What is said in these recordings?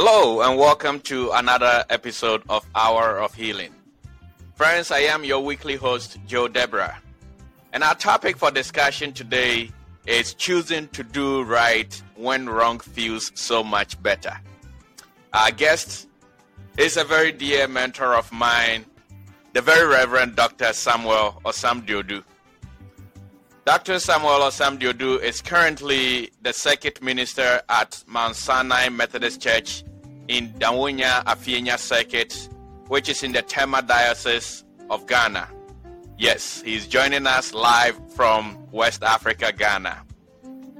Hello and welcome to another episode of Hour of Healing. Friends, I am your weekly host, Joe Deborah. And our topic for discussion today is choosing to do right when wrong feels so much better. Our guest is a very dear mentor of mine, the Very Rev. Dr. Samuel Osam-Duodu. Dr. Samuel Osam-Duodu is currently the circuit minister at Mount Sinai Methodist Church in Dangwa Afienya circuit, which is in the Tema Diocese of Ghana. Yes, he's joining us live from West Africa, Ghana.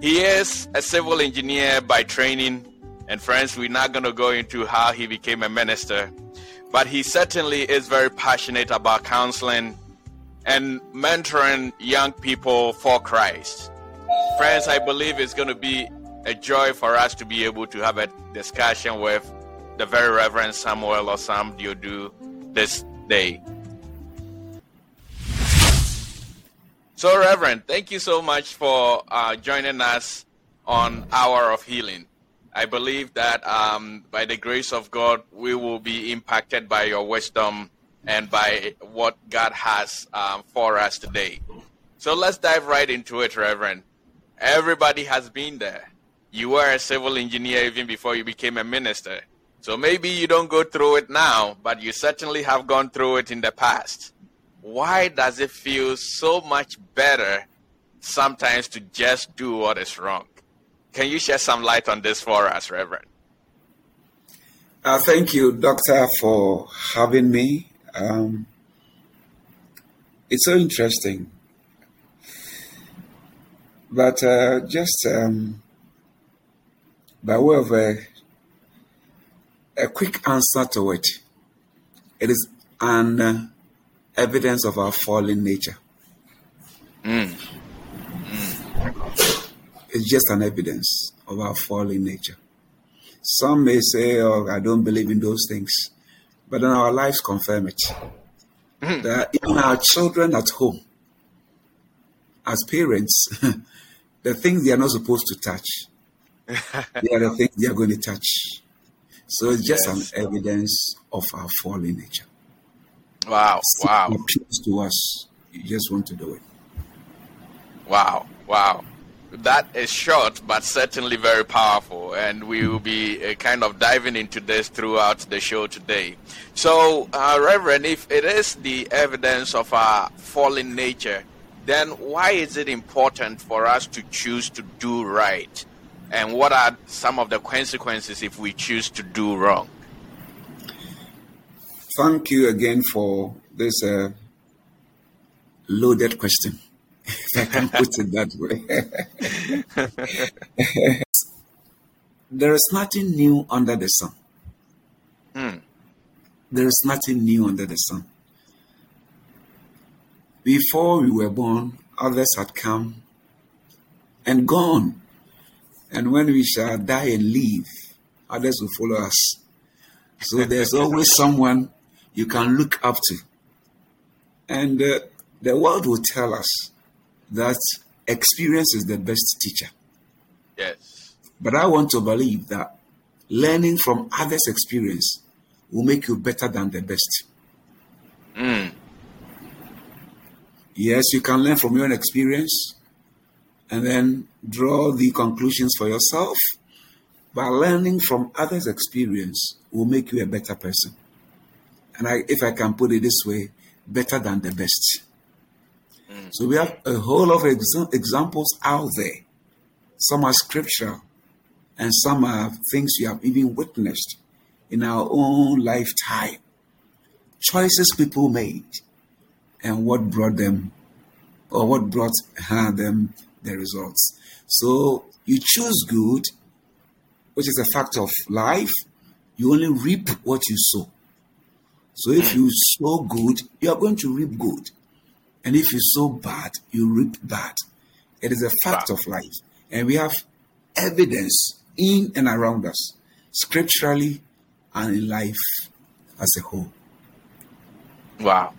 He is a civil engineer by training, and friends, we're not going to go into how he became a minister, but he certainly is very passionate about counseling and mentoring young people for Christ. Friends, I believe it's going to be a joy for us to be able to have a discussion with the Very Reverend Samuel Osam-Duodu this day. So, Reverend, thank you so much for joining us on Hour of Healing. I believe that by the grace of God, we will be impacted by your wisdom and by what God has for us today. So let's dive right into it, Reverend. Everybody has been there. You were a civil engineer even before you became a minister. So maybe you don't go through it now, but you certainly have gone through it in the past. Why does it feel so much better sometimes to just do what is wrong? Can you shed some light on this for us, Reverend? Thank you, Doctor, for having me. It's so interesting, but just by way of a quick answer to it, it is an evidence of our fallen nature. It's just an evidence of our fallen nature. Some may say, "Oh, I don't believe in those things." But then our lives confirm it. That even our children at home, as parents, the things they are not supposed to touch, they are the things they are going to touch. So it's just an evidence of our fallen nature. Wow. It appeals to us. You just want to do it. Wow. That is short, but certainly very powerful. And we will be kind of diving into this throughout the show today. So, Reverend, if it is the evidence of our fallen nature, then why is it important for us to choose to do right? And what are some of the consequences if we choose to do wrong? Thank you again for this loaded question. If I can put it that way. There is nothing new under the sun. There is nothing new under the sun. Before we were born, others had come and gone. And when we shall die and leave, others will follow us. So there's always someone you can look up to. And the world will tell us that experience is the best teacher. Yes. But I want to believe that learning from others' experience will make you better than the best. Yes, you can learn from your own experience and then draw the conclusions for yourself. But learning from others' experience will make you a better person. And if I can put it this way, better than the best. So we have a whole lot of examples out there. Some are scriptural, and some are things we have even witnessed in our own lifetime. Choices people made, and what brought them, or what brought them the results. So you choose good, which is a fact of life. You only reap what you sow. So if you sow good, you are going to reap good. And if you sow bad, you reap bad. It is a fact of life. And we have evidence in and around us, scripturally and in life as a whole. Wow.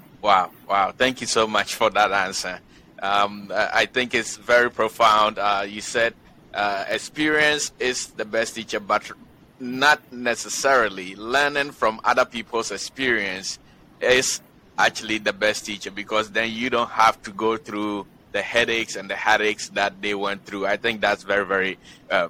Thank you so much for that answer. I think it's very profound. You said experience is the best teacher, but not necessarily learning from other people's experience is actually the best teacher, because then you don't have to go through the headaches and the headaches that they went through. I think that's very, very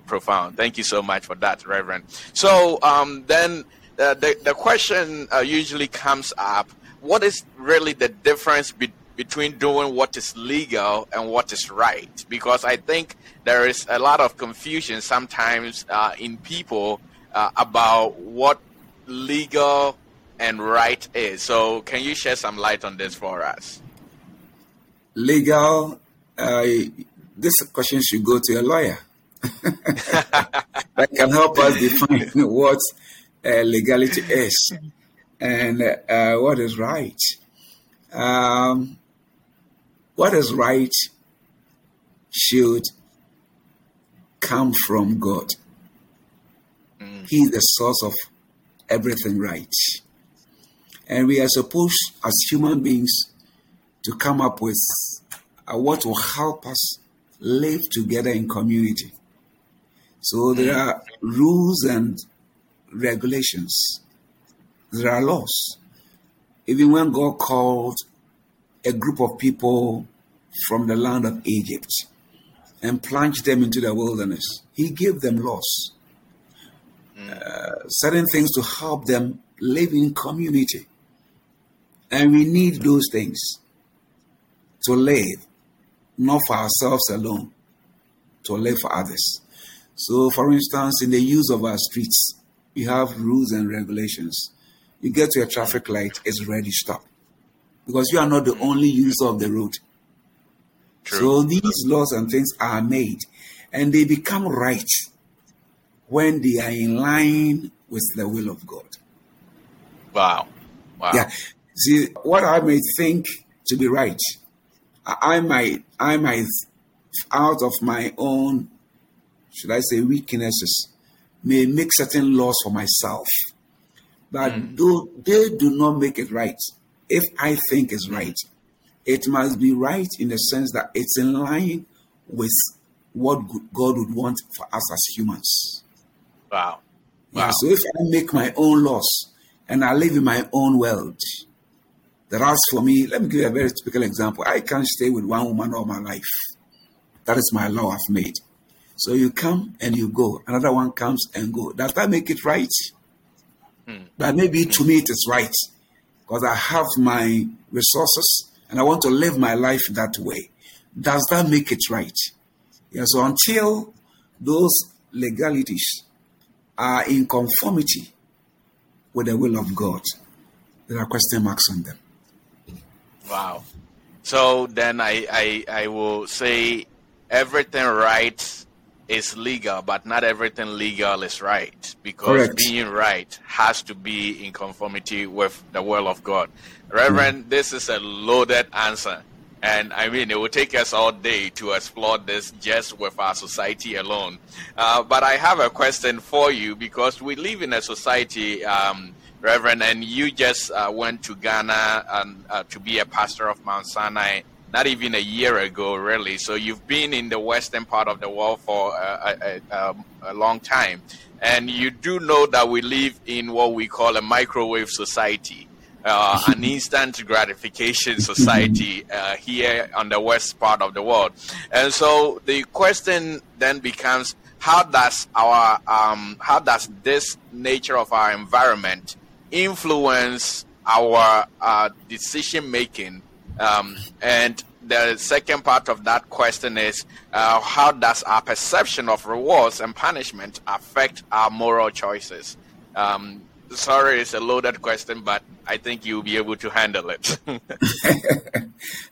profound. Thank you so much for that, Reverend. So then the question usually comes up, what is really the difference between doing what is legal and what is right? Because I think there is a lot of confusion sometimes in people about what legal and right is. So can you share some light on this for us? Legal, this question should go to a lawyer that can help us define what legality is and what is right. What is right should come from God. He is the source of everything right. And we are supposed as human beings to come up with what will help us live together in community. So there are rules and regulations. There are laws. Even when God called a group of people from the land of Egypt and plunged them into the wilderness, he gave them laws, certain things to help them live in community. And we need those things to live, not for ourselves alone, to live for others. So, for instance, in the use of our streets, we have rules and regulations. You get to a traffic light, it's ready, stop. Because you are not the only user of the road. True. So these laws and things are made, and they become right when they are in line with the will of God. Wow. Yeah. See, what I may think to be right, I might, out of my own, should I say, weaknesses, may make certain laws for myself. But they do not make it right. If I think it's right, it must be right in the sense that it's in line with what God would want for us as humans. Wow. Yeah, so if I make my own laws and I live in my own world, that as for me, let me give you a very typical example. I can't stay with one woman all my life. That is my law I've made. So you come and you go. Another one comes and go. Does that make it right? But maybe to me it is right, because I have my resources and I want to live my life that way. Does that make it right? Yeah, so until those legalities are in conformity with the will of God, there are question marks on them. Wow. So then I will say everything right is legal, but not everything legal is right, because Correct. Being right has to be in conformity with the will of God. Reverend, this is a loaded answer. And I mean, it will take us all day to explore this just with our society alone. But I have a question for you, because we live in a society, Reverend, and you just went to Ghana and to be a pastor of Mount Sinai not even a year ago, really. So you've been in the western part of the world for a long time. And you do know that we live in what we call a microwave society, an instant gratification society here on the west part of the world. And so the question then becomes, how does this nature of our environment influence our decision making? And the second part of that question is, how does our perception of rewards and punishment affect our moral choices? Sorry, it's a loaded question, but I think you'll be able to handle it.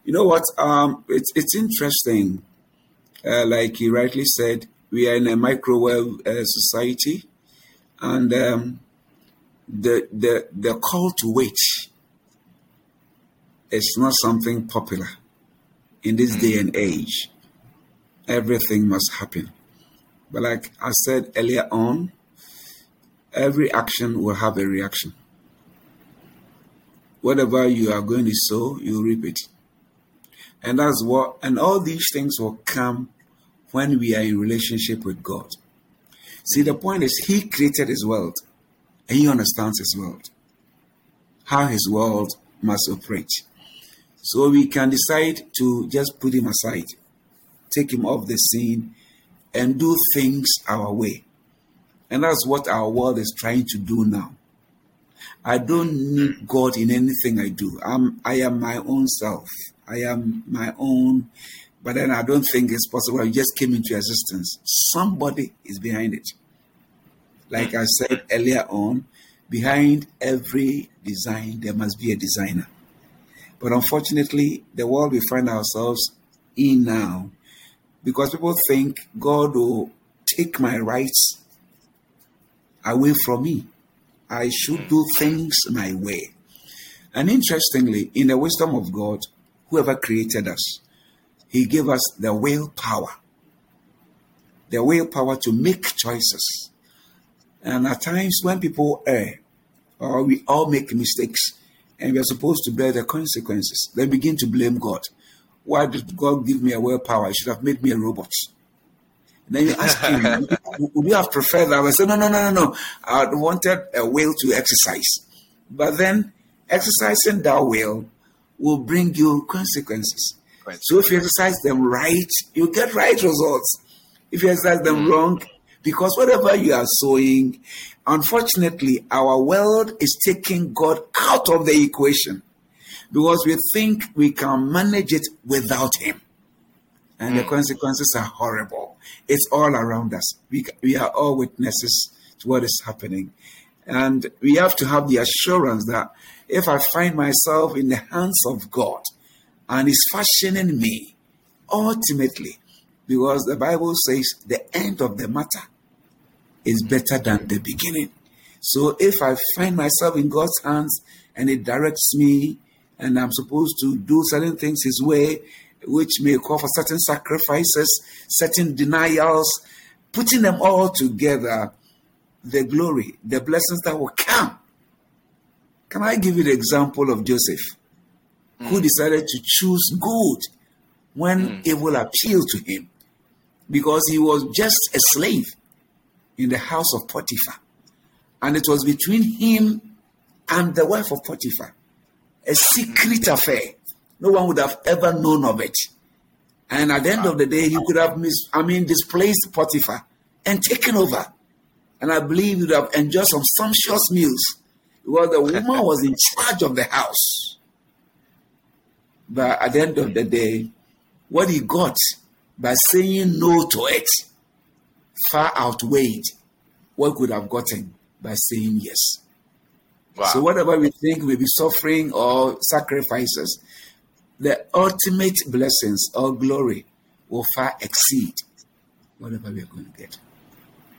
You know what? It's interesting. Like you rightly said, we are in a microwave society, and the call to wait is not something popular in this day and age. Everything must happen. But like I said earlier on, every action will have a reaction. Whatever you are going to sow, you reap it. And that's what, and all these things will come when we are in relationship with God. See, the point is, he created his world, and he understands his world, how his world must operate. So we can decide to just put him aside, take him off the scene, and do things our way. And that's what our world is trying to do now. I don't need God in anything I do. I am my own self. I am my own, but then I don't think it's possible. I just came into existence. Somebody is behind it. Like I said earlier on, behind every design, there must be a designer. But unfortunately, the world we find ourselves in now, because people think God will take my rights away from me. I should do things my way. And interestingly, in the wisdom of God, whoever created us, he gave us the willpower to make choices. And at times when people err, or we all make mistakes, and we are supposed to bear the consequences, they begin to blame God. Why did God give me a willpower? He should have made me a robot. And then you ask him, would you have preferred that? I said, no. I wanted a will to exercise. But then exercising that will bring you consequences. Right. So if you exercise them right, you get right results. If you exercise them wrong, because whatever you are sowing, unfortunately, our world is taking God out of the equation because we think we can manage it without him. And the consequences are horrible. It's all around us. We are all witnesses to what is happening. And we have to have the assurance that if I find myself in the hands of God and he's fashioning me, ultimately, because the Bible says the end of the matter is better than the beginning. So if I find myself in God's hands and he directs me and I'm supposed to do certain things his way, which may call for certain sacrifices, certain denials, putting them all together, the glory, the blessings that will come. Can I give you the example of Joseph, who decided to choose good when evil appealed to him, because he was just a slave in the house of Potiphar. And it was between him and the wife of Potiphar, a secret affair. No one would have ever known of it. And at the end of the day, he could have displaced Potiphar and taken over. And I believe he would have enjoyed some sumptuous meals because the woman was in charge of the house. But at the end of the day, what he got by saying no to it far outweighed what could have gotten by saying yes. Wow. So whatever we think will be suffering or sacrifices, the ultimate blessings or glory will far exceed whatever we are going to get.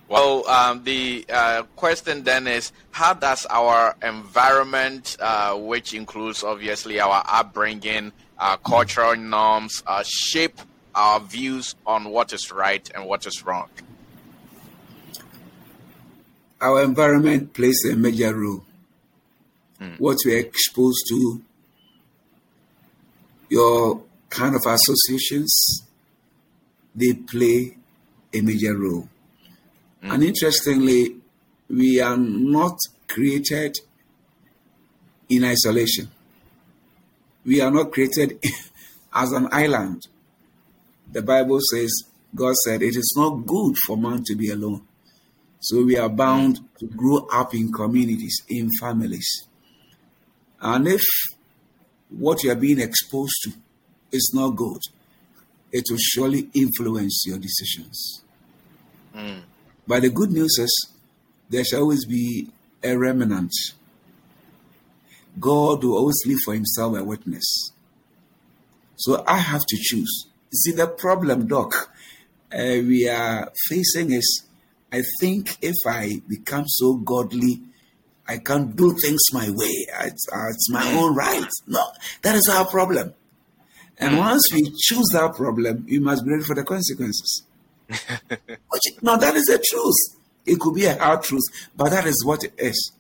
Well, the question then is, how does our environment, which includes obviously our upbringing, our cultural norms, shape our views on what is right and what is wrong? Our environment plays a major role. What we are exposed to, your kind of associations, they play a major role. And interestingly, we are not created in isolation. We are not created as an island. The Bible says, God said, it is not good for man to be alone. So we are bound to grow up in communities, in families. And if what you are being exposed to is not good, it will surely influence your decisions. But the good news is, there shall always be a remnant. God will always leave for himself a witness. So I have to choose. See, the problem, Doc, we are facing is, I think if I become so godly, I can't do things my way. It's my own right. No, that is our problem. And once we choose our problem, we must be ready for the consequences. No, that is the truth. It could be a hard truth, but that is what it is.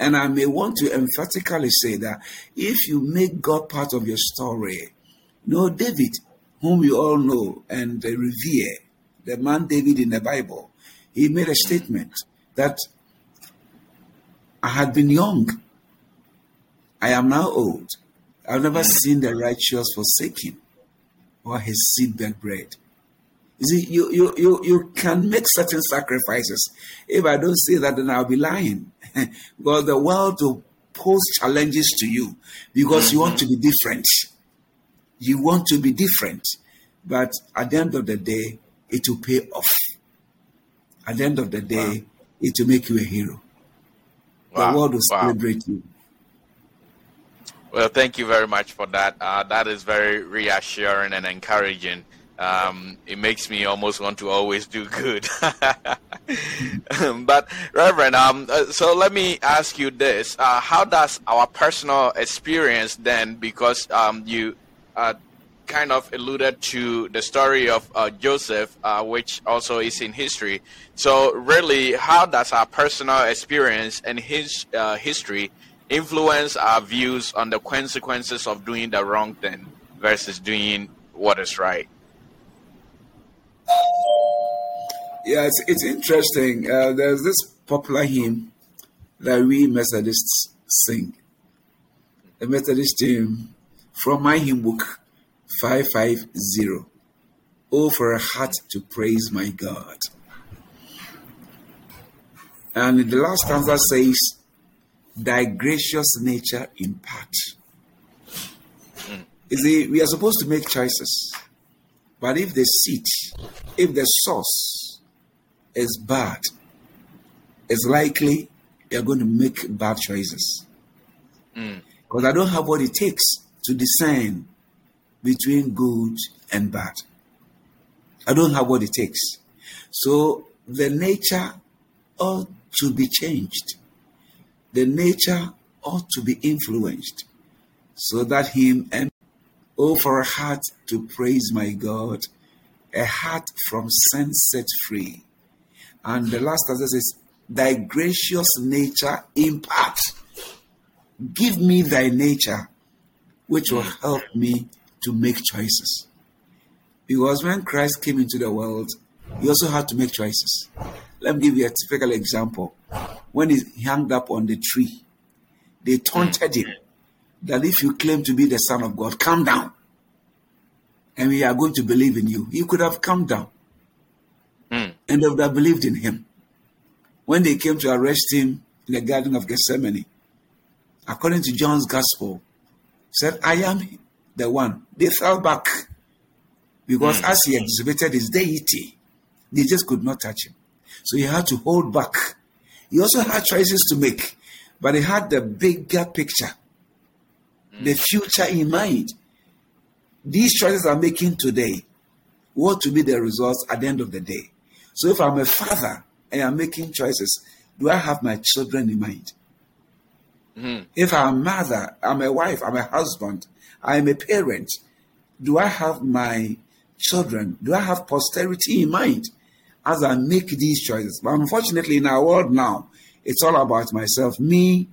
And I may want to emphatically say that if you make God part of your story, no, David, whom you all know and revere, the man David in the Bible, he made a statement that I had been young. I am now old. I've never seen the righteous forsaken or his seedbed bread. You see, you can make certain sacrifices. If I don't say that, then I'll be lying. Because the world will pose challenges to you because you want to be different. You want to be different. But at the end of the day, it will pay off. At the end of the day, it will make you a hero. Wow. The world will celebrate you. Well, thank you very much for that. That is very reassuring and encouraging. It makes me almost want to always do good. But Reverend, so let me ask you this. How does our personal experience then, because you kind of alluded to the story of Joseph, which also is in history. So really, how does our personal experience and his history influence our views on the consequences of doing the wrong thing versus doing what is right? Yes, it's interesting. There's this popular hymn that we Methodists sing. The Methodist hymn from my hymn book 550. Oh, for a heart to praise my God. And the last stanza says, thy gracious nature impart. You see, we are supposed to make choices. But if the seed, if the source is bad, it's likely you're going to make bad choices. Because I don't have what it takes to discern between good and bad. I don't have what it takes. So the nature ought to be changed. The nature ought to be influenced. So that him and oh, for a heart to praise my God, a heart from sin set free. And the last verse says, thy gracious nature impart. Give me thy nature, which will help me to make choices. Because when Christ came into the world, he also had to make choices. Let me give you a typical example. When he hung up on the tree, they taunted him that if you claim to be the Son of God, come down, and we are going to believe in you. He could have come down, and they would have believed in him. When they came to arrest him in the Garden of Gethsemane, according to John's Gospel, said, I am the one. They fell back, because as he exhibited his deity, they just could not touch him. So he had to hold back. He also had choices to make, but he had the bigger picture, the future in mind. These choices I'm making today, what will be the results at the end of the day? So if I'm a father and I'm making choices, do I have my children in mind? If I'm a mother, I'm a wife, I'm a husband, I'm a parent, do I have my children? Do I have posterity in mind as I make these choices? But unfortunately, in our world now, it's all about myself, me,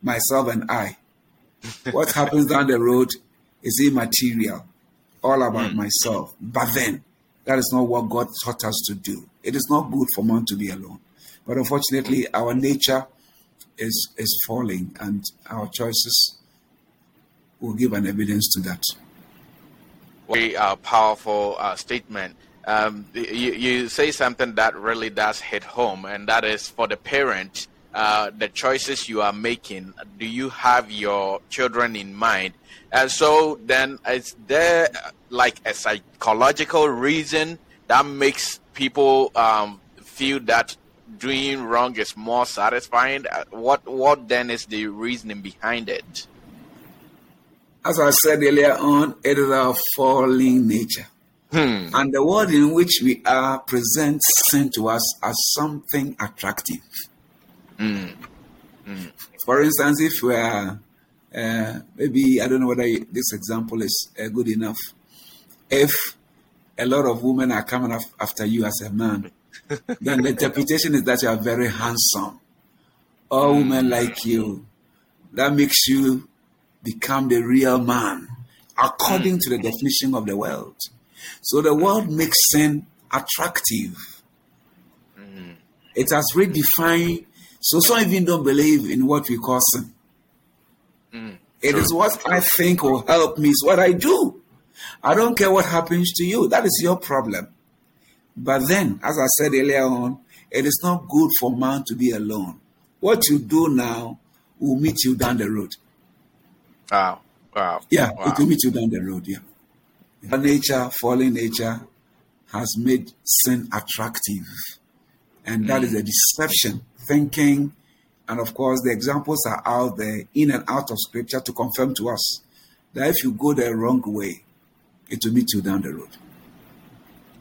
myself, and I. What happens down the road is immaterial, all about myself. But then, that is not what God taught us to do. It is not good for man to be alone. But unfortunately, our nature is falling, and our choices will give an evidence to that. Very powerful statement. You say something that really does hit home, and that is for the parent. The choices you are making, do you have your children in mind? And so then, is there like a psychological reason that makes people feel that doing wrong is more satisfying? What then is the reasoning behind it? As I said earlier on, it is our falling nature. And the world in which we are presents sin to us as something attractive. For instance, if we are, maybe, I don't know whether this example is good enough. If a lot of women are coming after you as a man, then the interpretation is that you are very handsome. All women like you. That makes you become the real man, according to the definition of the world. So the world makes sin attractive. It has redefined. So some even don't believe in what we call sin. It is what I think will help me. It's what I do. I don't care what happens to you. That is your problem. But then, as I said earlier on, it is not good for man to be alone. What you do now will meet you down the road. Wow. Wow. Yeah, wow. It will meet you down the road, yeah. Fallen nature has made sin attractive. And that is a deception, thinking. And of course, the examples are out there in and out of scripture to confirm to us that if you go the wrong way, it will meet you down the road.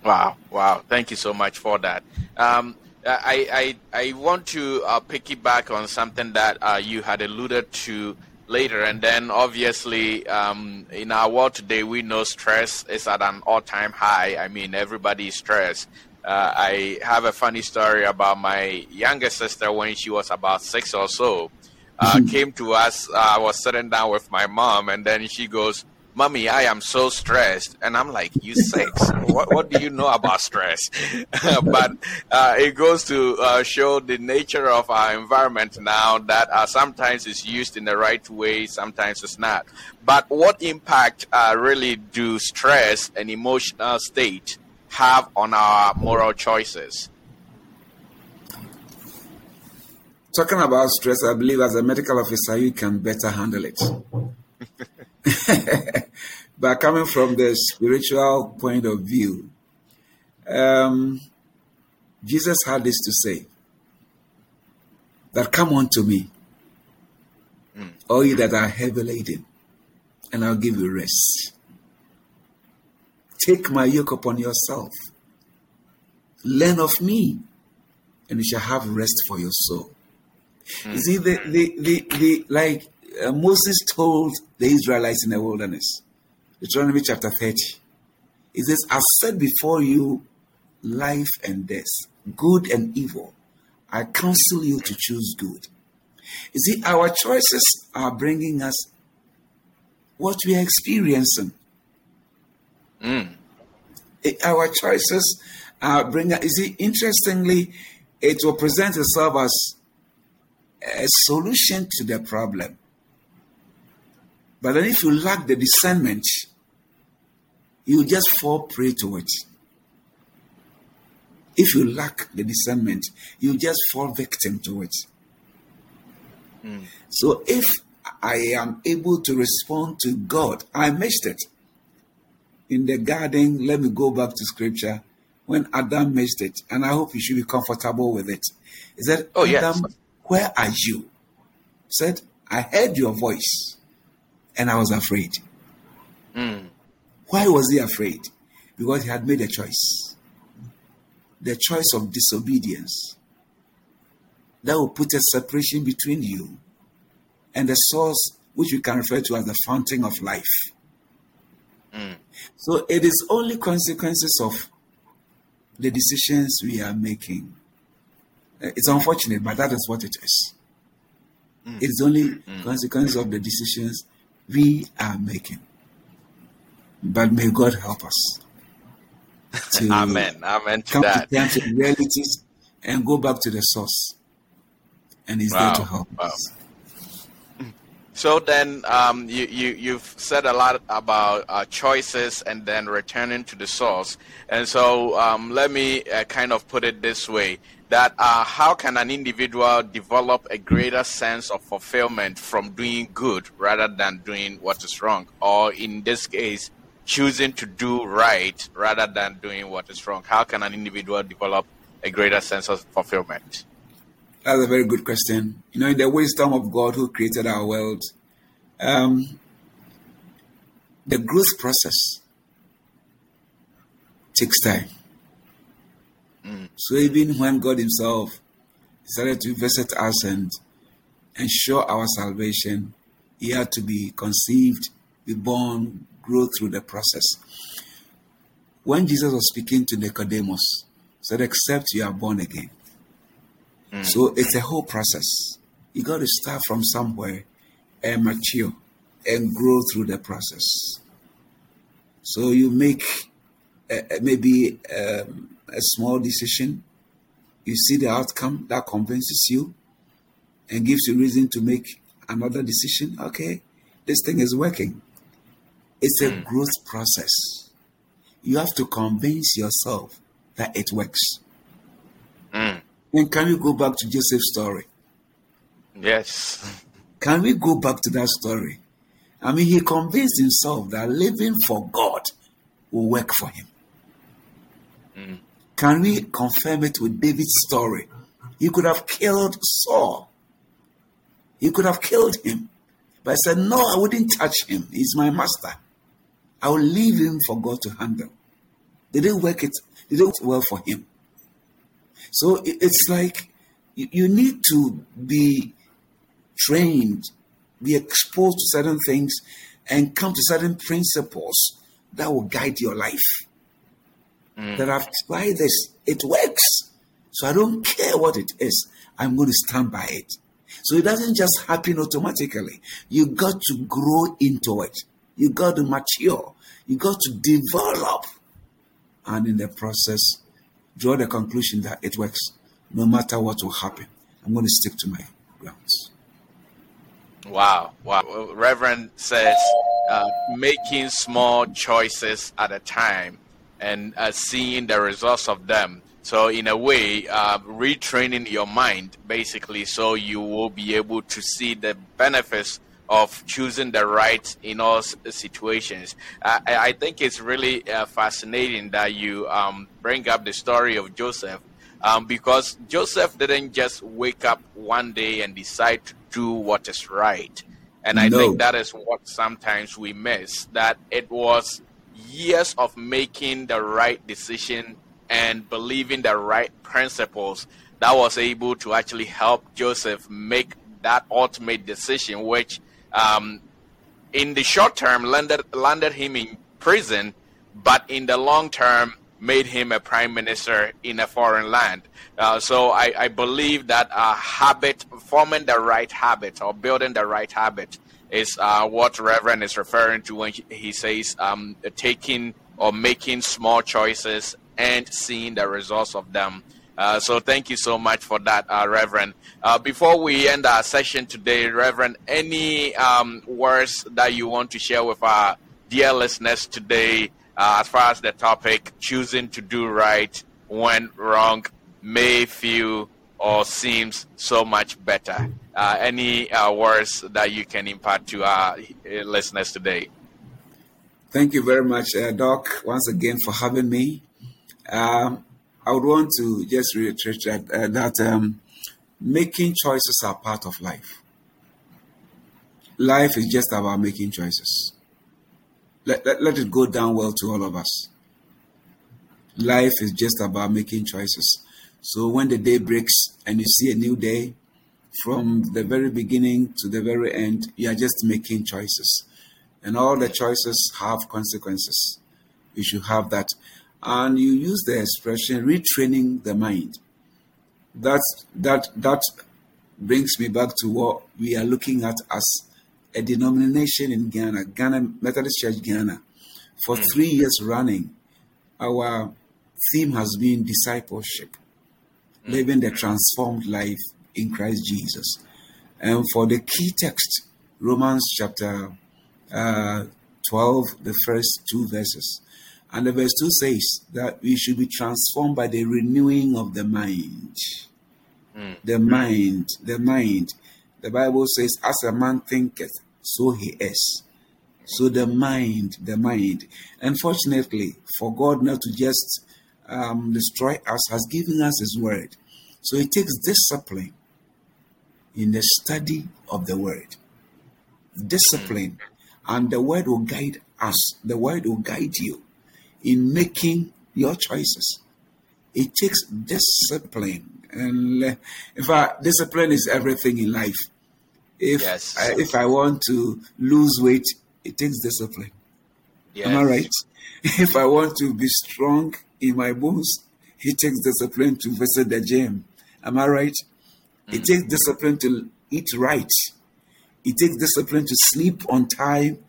Wow. Wow. Thank you so much for that. I want to piggyback on something that you had alluded to later. And then obviously in our world today, we know stress is at an all-time high. I mean, everybody is stressed. I have a funny story about my younger sister when she was about 6 or so, came to us. I was sitting down with my mom, and then she goes, "Mommy, I am so stressed." And I'm like, "You 6? What do you know about stress?" But it goes to show the nature of our environment now, that sometimes it's used in the right way, sometimes it's not. But what impact really do stress and emotional state have on our moral choices? Talking about stress, I believe as a medical officer, you can better handle it. But coming from the spiritual point of view, Jesus had this to say, that come unto me, all you that are heavy laden, and I'll give you rest. Take my yoke upon yourself. Learn of me, and you shall have rest for your soul. You see, Moses told the Israelites in the wilderness, Deuteronomy chapter 30. It says, "I've set before you life and death, good and evil. I counsel you to choose good." You see, our choices are bringing us what we are experiencing. Our choices bring us, you see, interestingly, it will present itself as a solution to the problem. But then if you lack the discernment, you just fall prey to it. If you lack the discernment, you just fall victim to it. So if I am able to respond to God, I missed it. In the garden, let me go back to scripture, when Adam missed it, and I hope you should be comfortable with it. He said, "Oh, Adam, yes, where are you?" He said, "I heard your voice, and I was afraid." Why was he afraid? Because he had made a choice. The choice of disobedience. That will put a separation between you and the source, which we can refer to as the fountain of life. So it is only consequences of the decisions we are making. It's unfortunate, but that is what it is. It is only consequences of the decisions we are making. But may God help us to Amen to come that. To terms with realities and go back to the source. And he's there to help us. So then you've said a lot about choices and then returning to the source. And so let me kind of put it this way, that how can an individual develop a greater sense of fulfillment from doing good rather than doing what is wrong? Or in this case, choosing to do right rather than doing what is wrong. How can an individual develop a greater sense of fulfillment? That's a very good question. You know, in the wisdom of God who created our world, the growth process takes time. So even when God himself decided to visit us and ensure our salvation, he had to be conceived, be born, grow through the process. When Jesus was speaking to Nicodemus, he said, "Except you are born again." So it's a whole process. You got to start from somewhere and mature and grow through the process. So you make maybe a small decision you see the outcome that convinces you and gives you reason to make another decision. Okay, this thing is working. It's a growth process. You have to convince yourself that it works. And can we go back to Joseph's story? Yes. Can we go back to that story? I mean, he convinced himself that living for God will work for him. Can we confirm it with David's story? He could have killed Saul. He could have killed him. But I said, no, I wouldn't touch him. He's my master. I will leave him for God to handle. They didn't work it. They didn't work well for him. So it's like you need to be trained, be exposed to certain things, and come to certain principles that will guide your life. That I've tried this, it works. So I don't care what it is. I'm going to stand by it. So it doesn't just happen automatically. You got to grow into it. You got to mature. You got to develop. And in the process, draw the conclusion that it works. No matter what will happen, I'm going to stick to my grounds. Wow. Reverend says, making small choices at a time and seeing the results of them. So in a way, retraining your mind, basically, so you will be able to see the benefits of choosing the right in all situations. I think it's really fascinating that you bring up the story of Joseph, because Joseph didn't just wake up one day and decide to do what is right. And I think that is what sometimes we miss, that it was years of making the right decision and believing the right principles that was able to actually help Joseph make that ultimate decision, which in the short term landed him in prison, but in the long term made him a prime minister in a foreign land. So I believe that forming the right habit or building the right habit is what Reverend is referring to when he says taking or making small choices and seeing the results of them. So thank you so much for that, Reverend. Before we end our session today, Reverend, any words that you want to share with our dear listeners today as far as the topic, choosing to do right when wrong may feel or seems so much better? Any words that you can impart to our listeners today? Thank you very much, Doc, once again for having me. I would want to just reiterate that making choices are part of life. Life is just about making choices. Let it go down well to all of us. Life is just about making choices. So when the day breaks and you see a new day, from the very beginning to the very end, you are just making choices. And all the choices have consequences. You should have that. And you use the expression retraining the mind. That brings me back to what we are looking at as a denomination in Ghana, Ghana Methodist Church, Ghana. For 3 years running, our theme has been discipleship, living the transformed life in Christ Jesus. And for the key text, Romans chapter 12, the first two verses. And the verse 2 says that we should be transformed by the renewing of the mind. The mind. The Bible says, as a man thinketh, so he is. So the mind. Unfortunately, for God not to just destroy us, has given us his word. So it takes discipline in the study of the word. Discipline. And the word will guide us. The word will guide you in making your choices. It takes discipline. And in fact, discipline is everything in life. If I want to lose weight, it takes discipline. Yes. Am I right? If I want to be strong in my bones, it takes discipline to visit the gym. Am I right? It takes discipline to eat right. It takes discipline to sleep on time,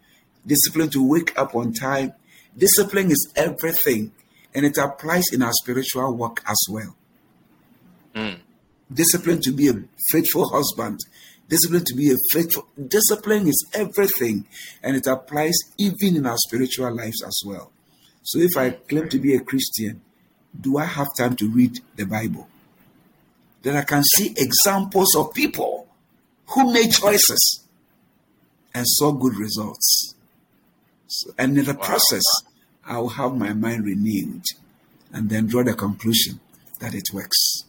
discipline to wake up on time. Discipline is everything, and it applies in our spiritual work as well. Discipline to be a faithful husband. Discipline to be a faithful. Discipline is everything, and it applies even in our spiritual lives as well. So if I claim to be a Christian, do I have time to read the Bible? Then I can see examples of people who made choices and saw good results. So, and in the process, I will have my mind renewed and then draw the conclusion that it works.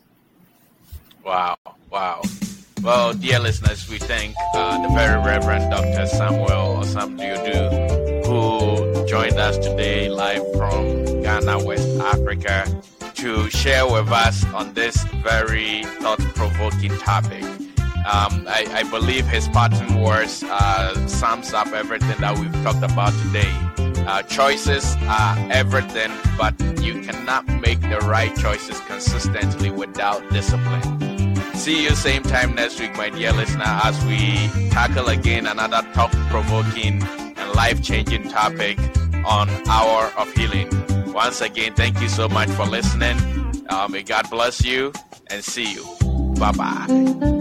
Wow. Well, dear listeners, we thank the Very Reverend Dr. Samuel Osam-Duodu, who joined us today live from Ghana, West Africa, to share with us on this very thought-provoking topic. I believe his parting words sums up everything that we've talked about today. Choices are everything, but you cannot make the right choices consistently without discipline. See you same time next week, my dear listener, as we tackle again another thought-provoking and life-changing topic on Hour of Healing. Once again, thank you so much for listening. May God bless you and see you. Bye-bye.